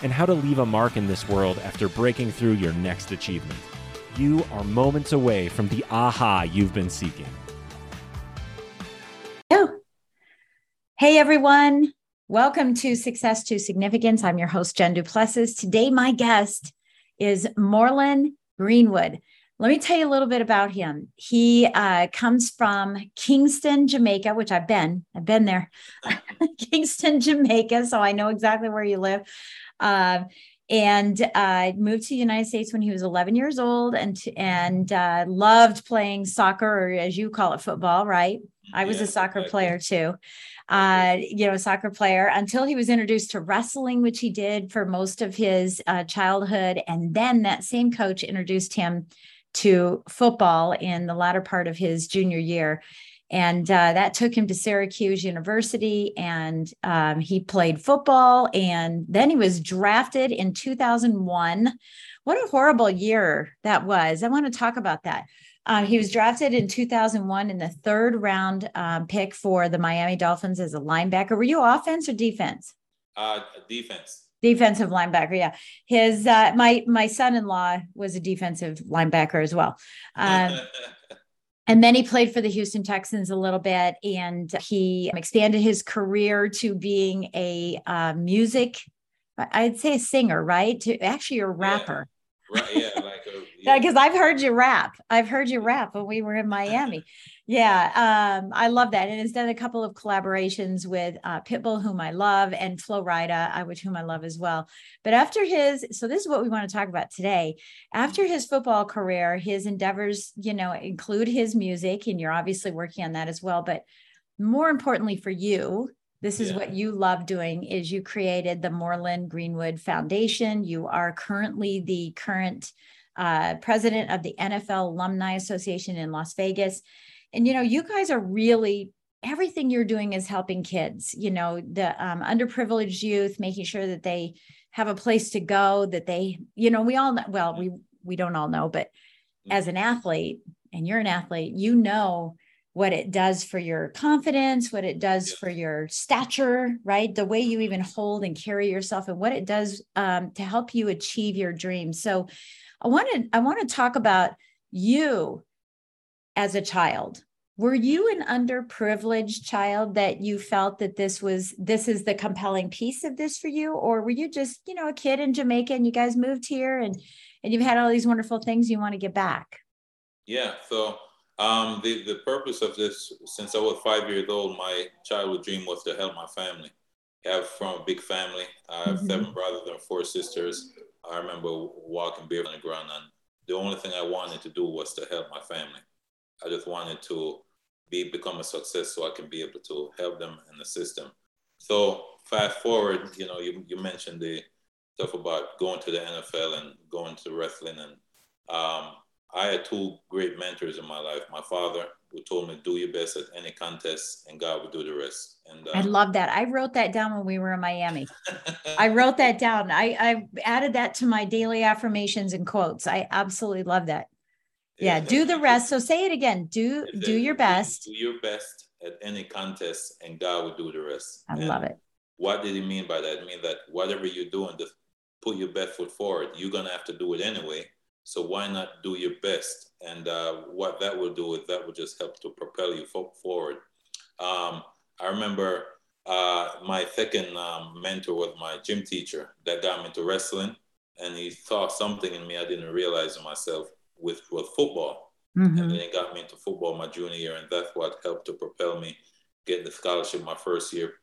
and how to leave a mark in this world after breaking through your next achievement. You are moments away from the aha you've been seeking. Hey, everyone. Welcome to Success to Significance. I'm your host, Jen DuPlessis. Today, my guest is Moreland Greenwood. Let me tell you a little bit about him. He comes from Kingston, Jamaica, which I've been there, Kingston, Jamaica. So I know exactly where you live. And moved to the United States when he was 11 years old and loved playing soccer, or as you call it, football, right? I was a soccer player too, soccer player, until he was introduced to wrestling, which he did for most of his childhood. And then that same coach introduced him to football in the latter part of his junior year. And that took him to Syracuse University, and he played football, and then he was drafted in 2001. What a horrible year that was. I want to talk about that. He was drafted in 2001 in the third round pick for the Miami Dolphins as a linebacker. Were you offense or defense? Defense. Defensive linebacker, yeah. His my son-in-law was a defensive linebacker as well. And then he played for the Houston Texans a little bit, and he expanded his career to being a music, I'd say a singer, right? To actually a rapper. Yeah. Right, yeah, like a, yeah. Because I've heard you rap. I've heard you rap when we were in Miami. Yeah, I love that. And has done a couple of collaborations with Pitbull, whom I love, and Flo Rida, whom I love as well. But after so this is what we want to talk about today. After his football career, his endeavors, include his music, and you're obviously working on that as well. But more importantly for you, this is what you love doing, is you created the Moreland Greenwood Foundation. You are currently the current president of the NFL Alumni Association in Las Vegas. And, you guys are really, everything you're doing is helping kids, the underprivileged youth, making sure that they have a place to go, that they, we all know, well, we don't all know, but as an athlete, and you're an athlete, what it does for your confidence, what it does for your stature, right? The way you even hold and carry yourself, and what it does to help you achieve your dreams. So I want to talk about you. As a child, were you an underprivileged child that you felt that this is the compelling piece of this for you? Or were you just, a kid in Jamaica and you guys moved here and you've had all these wonderful things you want to get back? Yeah. So the purpose of this, since I was 5 years old, my childhood dream was to help my family. I'm from a big family. I have 7 brothers and 4 sisters. I remember walking bare on the ground, and the only thing I wanted to do was to help my family. I just wanted to become a success so I can be able to help them and assist them. So fast forward, you mentioned the stuff about going to the NFL and going to wrestling. And I had 2 great mentors in my life. My father, who told me, do your best at any contest and God will do the rest. And I love that. I wrote that down when we were in Miami. I wrote that down. I added that to my daily affirmations and quotes. I absolutely love that. Yeah, do the rest. So say it again. Do your best. Do your best at any contest and God will do the rest. I love it. What did he mean by that? It means that whatever you're doing, just put your best foot forward. You're going to have to do it anyway. So why not do your best? And what that will do is that will just help to propel you forward. I remember my second mentor was my gym teacher that got me into wrestling. and he saw something in me I didn't realize in myself with football. Mm-hmm. And then it got me into football my junior year, and that's what helped to propel me, get the scholarship my first year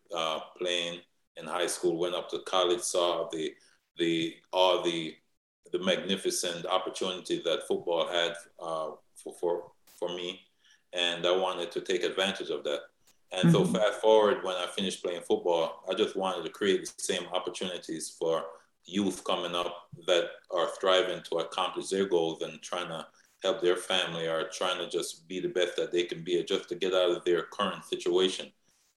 playing in high school, went up to college, saw the magnificent opportunity that football had for me, and I wanted to take advantage of that. And mm-hmm. so fast forward, when I finished playing football, I just wanted to create the same opportunities for youth coming up that are striving to accomplish their goals and trying to help their family or trying to just be the best that they can be, just to get out of their current situation.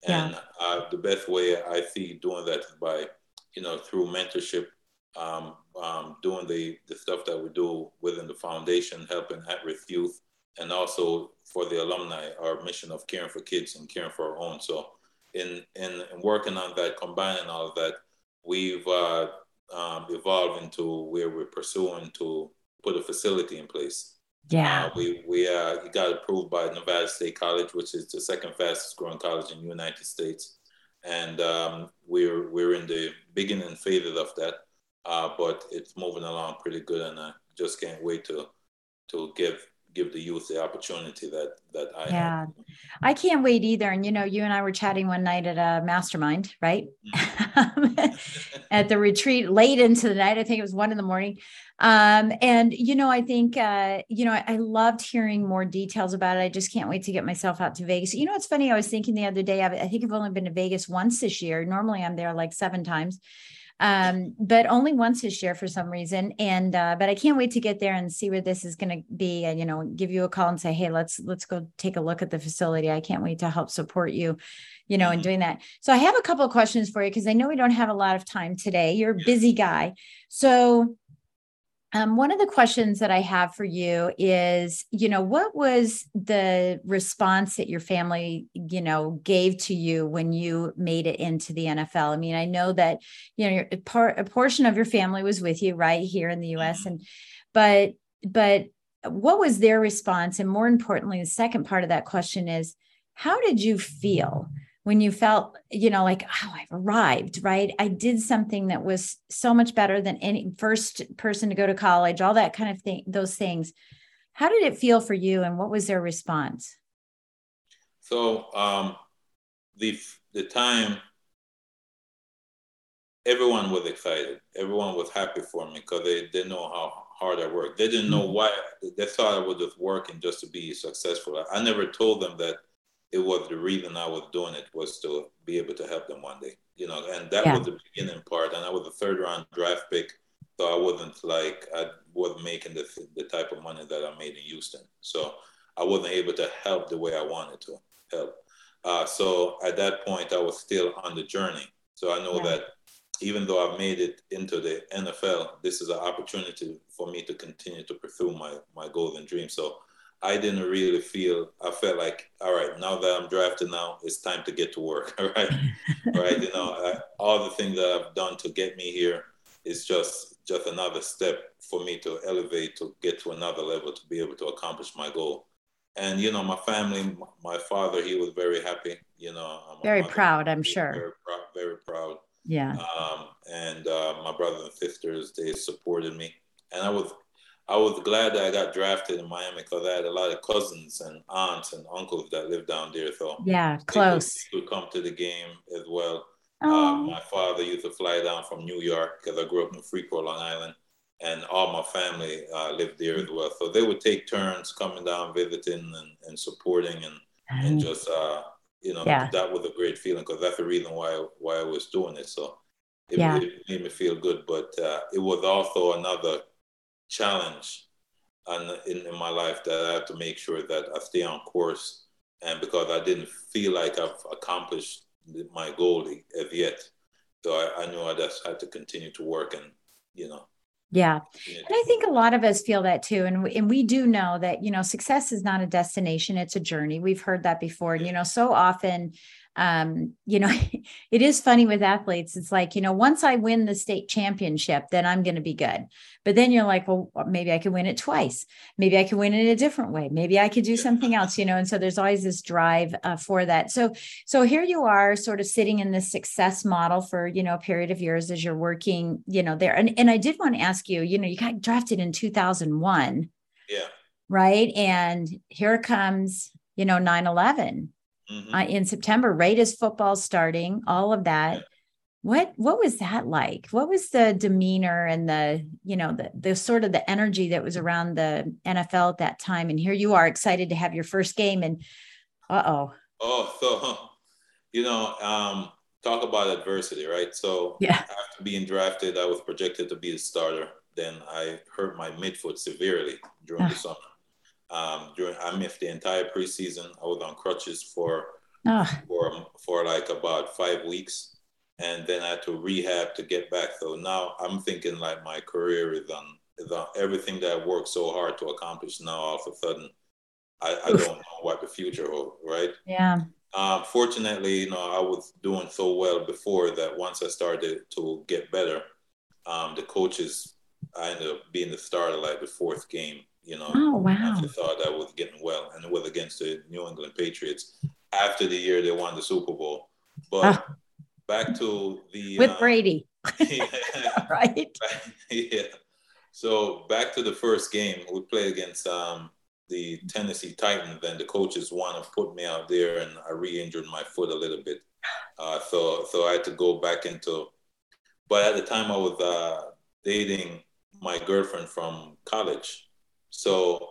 Yeah. And the best way I see doing that is by, through mentorship, doing the stuff that we do within the foundation, helping at-risk youth, and also for the alumni, our mission of caring for kids and caring for our own. So in working on that, combining all of that, we've evolved into where we're pursuing to put a facility in place. Yeah. We got approved by Nevada State College, which is the second fastest growing college in the United States. And we're in the beginning phases of that, but it's moving along pretty good. And I just can't wait to give the youth the opportunity that I have. I can't wait either. And, you and I were chatting one night at a mastermind, right? Mm-hmm. At the retreat late into the night. I think it was 1 a.m. And, I think, I loved hearing more details about it. I just can't wait to get myself out to Vegas. It's funny. I was thinking the other day, I think I've only been to Vegas once this year. Normally I'm there like 7 times. But only once this year for some reason. And, but I can't wait to get there and see where this is going to be and, give you a call and say, hey, let's go take a look at the facility. I can't wait to help support you, in doing that. So I have a couple of questions for you, cause I know we don't have a lot of time today. You're a busy guy. So, one of the questions that I have for you is, what was the response that your family, gave to you when you made it into the NFL? I mean, I know that, a portion of your family was with you right here in the U.S. Mm-hmm. But what was their response? And more importantly, the second part of that question is, how did you feel when you felt, like, oh, I've arrived, right? I did something that was so much better than any first person to go to college, all that kind of thing, those things. How did it feel for you, and what was their response? So the time, everyone was excited. Everyone was happy for me because they didn't know how hard I worked. They didn't know why. They thought I was just working just to be successful. I never told them that it was the reason I was doing it was to be able to help them one day, and that was the beginning part. And I was a 3rd round draft pick. So I wasn't I wasn't making the type of money that I made in Houston. So I wasn't able to help the way I wanted to help. So at that point, I was still on the journey. So I know that even though I've made it into the NFL, this is an opportunity for me to continue to pursue my goals and dreams. So I didn't really I felt like, all right, now that I'm drafted now, it's time to get to work, right? Right, all the things that I've done to get me here is just another step for me to elevate, to get to another level, to be able to accomplish my goal. And, my family, my father, he was very happy, Very proud, I'm sure. Very proud. Yeah. And my brothers and sisters, they supported me. And I was glad that I got drafted in Miami because I had a lot of cousins and aunts and uncles that lived down there. So close. They could come to the game as well. My father used to fly down from New York because I grew up in Freeport, Long Island, and all my family lived there as well. So they would take turns coming down, visiting and supporting and just, that was a great feeling because that's the reason why I was doing it. So it made me feel good, but it was also another challenge and in my life that I have to make sure that I stay on course, and because I didn't feel like I've accomplished my goal as yet, so I knew I just had to continue to work and and I think a lot of us feel that too, and we do know that success is not a destination, it's a journey. We've heard that before. And so often you know, it is funny with athletes. It's like, you know, once I win the state championship, then I'm going to be good. But then you're like, well, maybe I could win it twice. Maybe I could win it a different way. Maybe I could do something else, you know? And so there's always this drive for that. So here you are sort of sitting in this success model for, you know, a period of years as you're working, you know, there. And I did want to ask you, you know, you got drafted in 2001. Yeah. Right. And here comes, you know, 9/11. Mm-hmm. In September, right as football's starting, all of that. Yeah. What was that like? What was the demeanor and the, you know, the sort of the energy that was around the NFL at that time? And here you are excited to have your first game and So, you know, talk about adversity, right? So yeah. After being drafted, I was projected to be a starter. Then I hurt my midfoot severely during the summer. I missed the entire preseason. I was on crutches for like about 5 weeks, and then I had to rehab to get back. So now I'm thinking like my career is on everything that I worked so hard to accomplish. Now all of a sudden, I don't know what the future holds, right? Yeah. Fortunately, you know, I was doing so well before that. Once I started to get better, the coaches, I ended up being the starter like the fourth game. You know, I thought I was getting well, and it was against the New England Patriots after the year they won the Super Bowl. But back to the with Brady, right? Yeah. So back to the first game, we played against the Tennessee Titans, and the coaches wanted to put me out there, and I re-injured my foot a little bit. So I had to go back into. But at the time, I was dating my girlfriend from college. So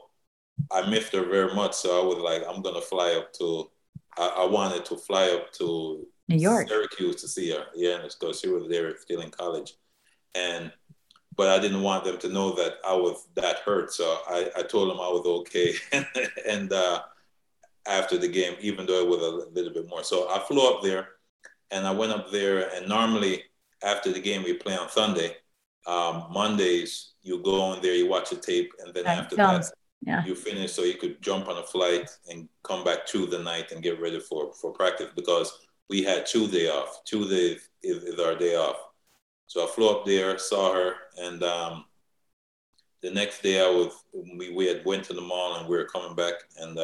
I missed her very much. So I was like, I'm going to fly up to, I wanted to fly up to New York, Syracuse to see her. Yeah, because she was there still in college. But I didn't want them to know that I was that hurt. So I told them I was okay. and after the game, even though it was a little bit more. So I flew up there and I went up there. And normally after the game, we play on Sunday. Mondays, you go on there, you watch the tape, and then you finish so you could jump on a flight and come back Tuesday night and get ready for practice because we had Tuesday off. Tuesday is our day off. So I flew up there, saw her, and the next day we had went to the mall and we were coming back, and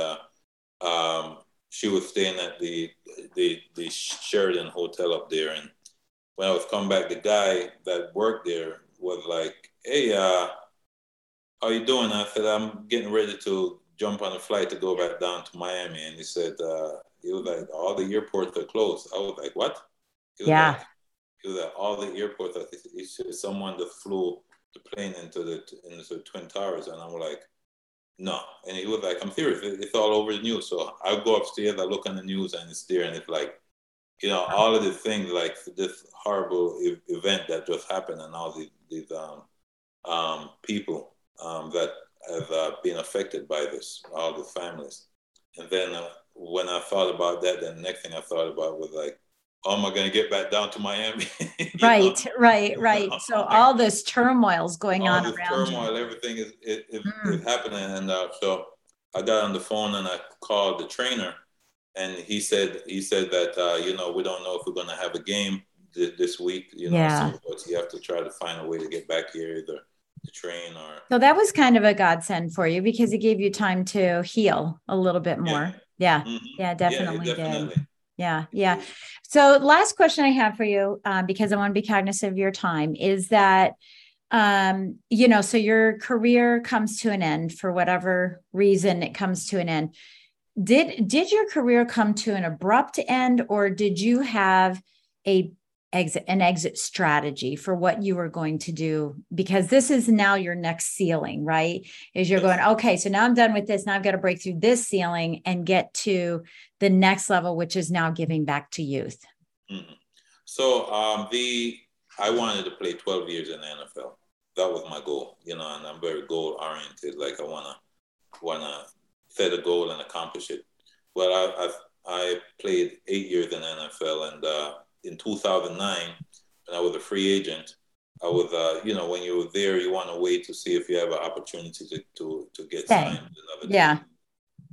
she was staying at the Sheridan Hotel up there. And when I was coming back, the guy that worked there was like, hey, how you doing? I said, I'm getting ready to jump on a flight to go back down to Miami. And he said, he was like, all the airports are closed. I was like, what? He was like, all the airports. Someone that flew the plane into the Twin Towers. And I was like, no. And he was like, I'm serious. It's all over the news. So I go upstairs, I look on the news, and it's there. And it's like, you know, all of the things like this horrible event that just happened, and all these people that have been affected by this, all the families. And then when I thought about that, the next thing I thought about was like, oh, am I going to get back down to Miami? Right. So all this turmoil is going on around you. All this turmoil, everything is happening. And so I got on the phone and I called the trainer. And he said that, you know, we don't know if we're going to have a game this week, you know, so you have to try to find a way to get back here, either to train or. So that was kind of a godsend for you because it gave you time to heal a little bit more. Yeah. Yeah, mm-hmm. Yeah, definitely. Did. Yeah. So last question I have for you, because I want to be cognizant of your time is that, you know, so your career comes to an end for whatever reason it comes to an end. Did your career come to an abrupt end, or did you have an exit strategy for what you were going to do? Because this is now your next ceiling, right? Is you're going, okay, so now I'm done with this. Now I've got to break through this ceiling and get to the next level, which is now giving back to youth. Mm-hmm. So I wanted to play 12 years in the NFL. That was my goal, you know, and I'm very goal oriented. Like I wanna set a goal and accomplish it. Well, I played 8 years in the NFL, and in 2009, when I was a free agent, I was, you know, when you're there, you want to wait to see if you have an opportunity to get signed. Another day.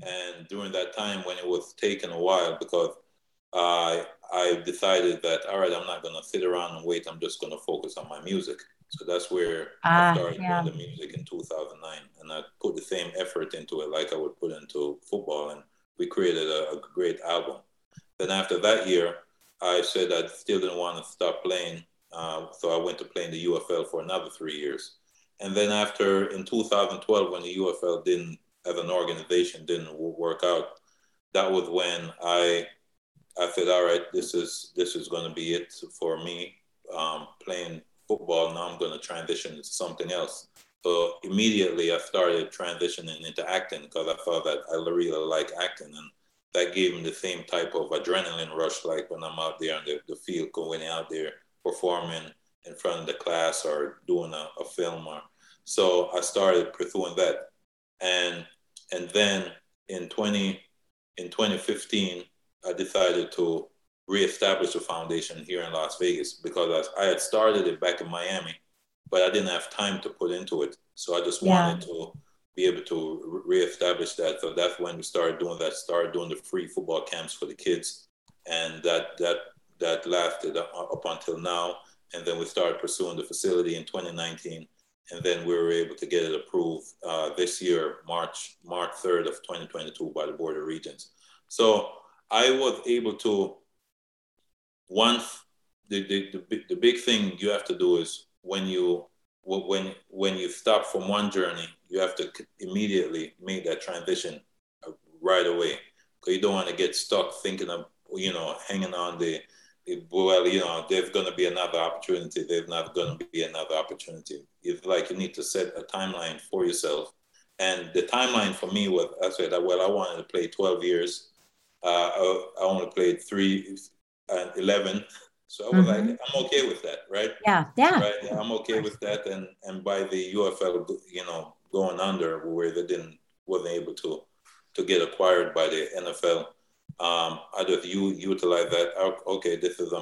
And during that time when it was taking a while because I decided that, all right, I'm not going to sit around and wait. I'm just going to focus on my music. So that's where I started doing the music in 2009. And I put the same effort into it like I would put into football. And we created a great album. Then after that year, I said I still didn't want to stop playing. So I went to play in the UFL for another 3 years. And then after, in 2012, when the UFL didn't, as an organization, didn't work out, that was when I said, all right, this is going to be it for me, playing football. Now I'm going to transition to something else. So immediately I started transitioning into acting because I thought that I really like acting, and that gave me the same type of adrenaline rush, like when I'm out there on the field, going out there, performing in front of the class or doing a film. So I started pursuing that. And then in 2015, I decided to reestablish a foundation here in Las Vegas because I had started it back in Miami, but I didn't have time to put into it. So I just wanted to be able to reestablish that. So that's when we started doing the free football camps for the kids. And that lasted up until now. And then we started pursuing the facility in 2019. And then we were able to get it approved this year, March 3rd of 2022 by the Board of Regents. So I was able to, once the big thing you have to do is when you stop from one journey, you have to immediately make that transition right away. Because you don't want to get stuck thinking of, hanging on there's going to be another opportunity. There's not going to be another opportunity. It's like you need to set a timeline for yourself. And the timeline for me was, I said, well, I wanted to play 12 years. I only played 3 and 11. So I was like, I'm okay with that, right? Yeah. Right? I'm okay with that. And by the UFL, going under where they wasn't able to get acquired by the NFL, I just utilize that. Okay, this is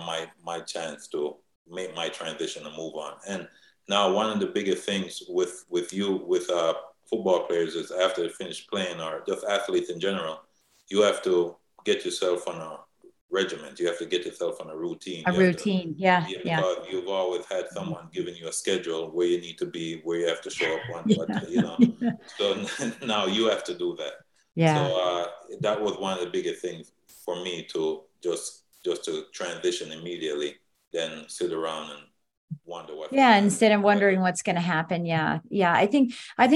my chance to make my transition and move on. And now one of the biggest things with football players is after they finish playing, or just athletes in general, you have to get yourself on a regiment. You have to get yourself on a routine. Because you've always had someone giving you a schedule where you need to be, where you have to show up on, So now you have to do that. Yeah. So that was one of the biggest things for me, to just to transition immediately, then sit around and wonder what. Yeah, instead of wondering what's going to happen. Yeah. I think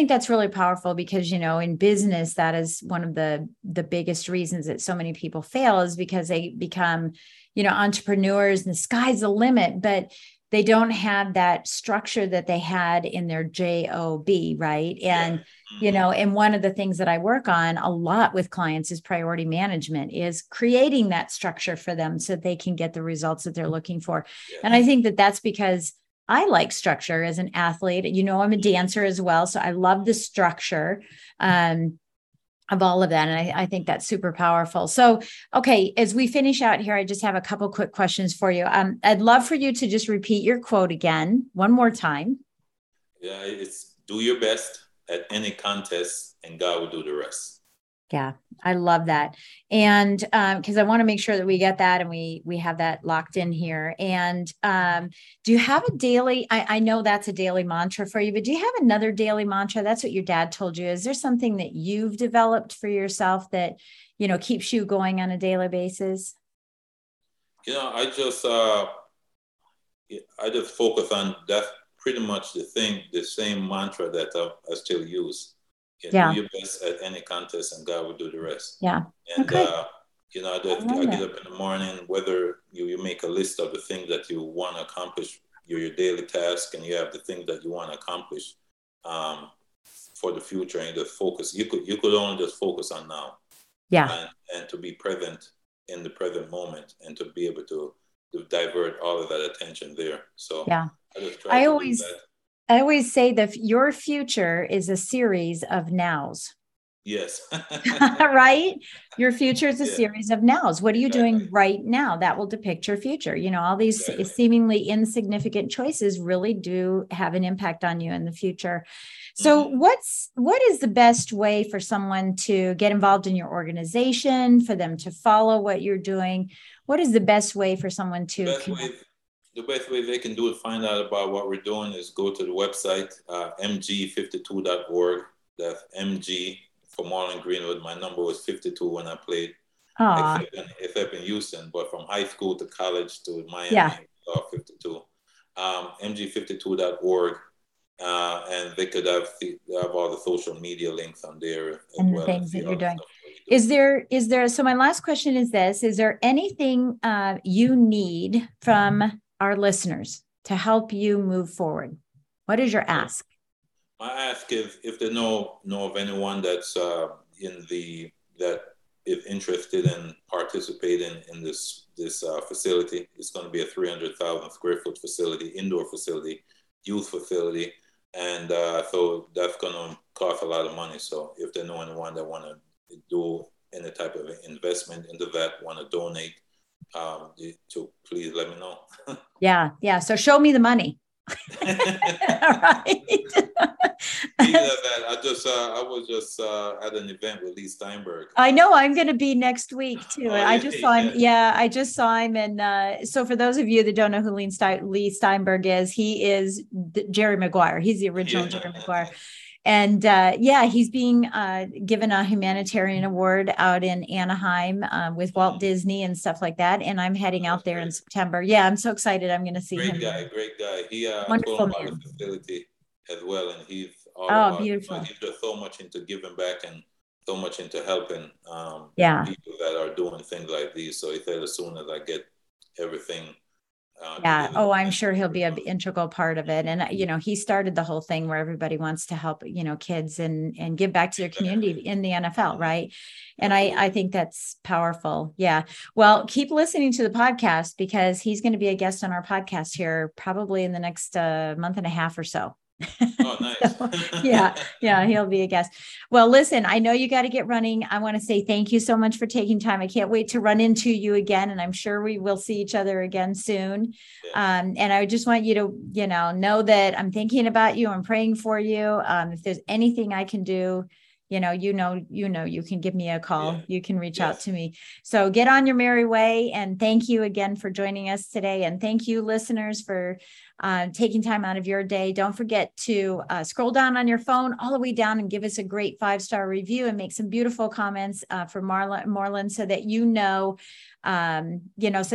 that's really powerful because in business that is one of the biggest reasons that so many people fail is because they become entrepreneurs and the sky's the limit, but they don't have that structure that they had in their job, right? And, and one of the things that I work on a lot with clients is priority management, is creating that structure for them so that they can get the results that they're looking for. Yeah. And I think that that's because I like structure as an athlete. I'm a dancer as well, so I love the structure of all of that. And I think that's super powerful. So, okay, as we finish out here, I just have a couple quick questions for you. I'd love for you to just repeat your quote again, one more time. Yeah, it's do your best at any contest and God will do the rest. Yeah, I love that. And because I want to make sure that we get that and we have that locked in here. And do you have a daily, I know that's a daily mantra for you, but do you have another daily mantra? That's what your dad told you. Is there something that you've developed for yourself that, keeps you going on a daily basis? I just focus on that, pretty much the same mantra that I still use. Do your best at any contest and God will do the rest. Yeah. And, I get up in the morning, whether you make a list of the things that you want to accomplish, your daily task, and you have the things that you want to accomplish for the future, and just focus. You could only just focus on now. Yeah. And to be present in the present moment and to be able to divert all of that attention there. So yeah. I always say that your future is a series of nows. Yes. Right? Your future is a series of nows. What are you doing right now? That will depict your future. You know, all these seemingly insignificant choices really do have an impact on you in the future. So what is the best way for someone to get involved in your organization, for them to follow what you're doing? What is the best way for someone to? The best way they can do it, find out about what we're doing, is go to the website, mg52.org. That's mg for Moreland Greenwood. My number was 52 when I played, except in Houston, but from high school to college to Miami, 52. mg52.org. And they could have all the social media links on there. And the things that you're doing. Is there, so my last question is this, is there anything you need from our listeners to help you move forward? What is your ask? My ask is if they know of anyone that's that is interested in participating in this facility. It's going to be a 300,000 square foot facility, indoor facility, youth facility. And so that's going to cost a lot of money. So if they know anyone that want to do any type of investment into that, want to donate, to please let me know. Yeah. So show me the money. All right. I was just at an event with Lee Steinberg. I know I'm going to be next week too. I just saw him. And so for those of you that don't know who Lee Steinberg is, he is Jerry Maguire. He's the original Jerry Maguire. And he's being given a humanitarian award out in Anaheim with Walt Disney and stuff like that. And I'm heading out there in September. Yeah, I'm so excited. I'm going to see him. Great guy. He wonderful about the facility as well. And he's beautiful. He's just so much into giving back and so much into helping people that are doing things like these. So he said, as soon as I get everything. I'm sure he'll be an integral part of it. And, you know, he started the whole thing where everybody wants to help, you know, kids and give back to their community in the NFL. Right. And I think that's powerful. Yeah. Well, keep listening to the podcast because he's going to be a guest on our podcast here probably in the next month and a half or so. Oh, nice. So, he'll be a guest. Well, listen, I know you got to get running. I want to say thank you so much for taking time. I can't wait to run into you again, and I'm sure we will see each other again soon. Yeah. And I just want you to, you know that I'm thinking about you. I'm praying for you. If there's anything I can do, you know, you can give me a call. Yeah. You can reach out to me. So get on your merry way. And thank you again for joining us today. And thank you, listeners, for taking time out of your day. Don't forget to scroll down on your phone all the way down and give us a great 5-star review and make some beautiful comments for Moreland so that you know, so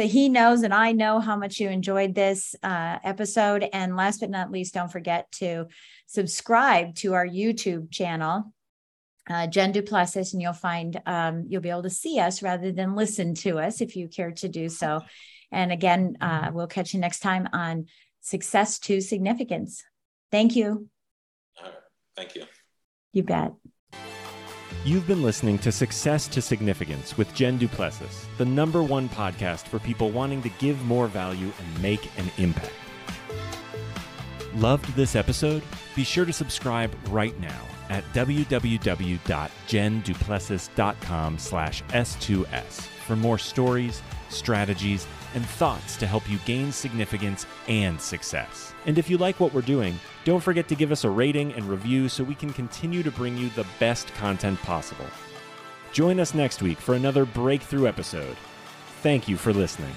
he knows and I know how much you enjoyed this episode. And last but not least, don't forget to subscribe to our YouTube channel. Jen DuPlessis, and you'll find you'll be able to see us rather than listen to us if you care to do so. And again, we'll catch you next time on Success to Significance. Thank you. Thank you. You bet. You've been listening to Success to Significance with Jen DuPlessis, the #1 podcast for people wanting to give more value and make an impact. Loved this episode? Be sure to subscribe right now at www.jenduplessis.com/S2S for more stories, strategies, and thoughts to help you gain significance and success. And if you like what we're doing, don't forget to give us a rating and review so we can continue to bring you the best content possible. Join us next week for another breakthrough episode. Thank you for listening.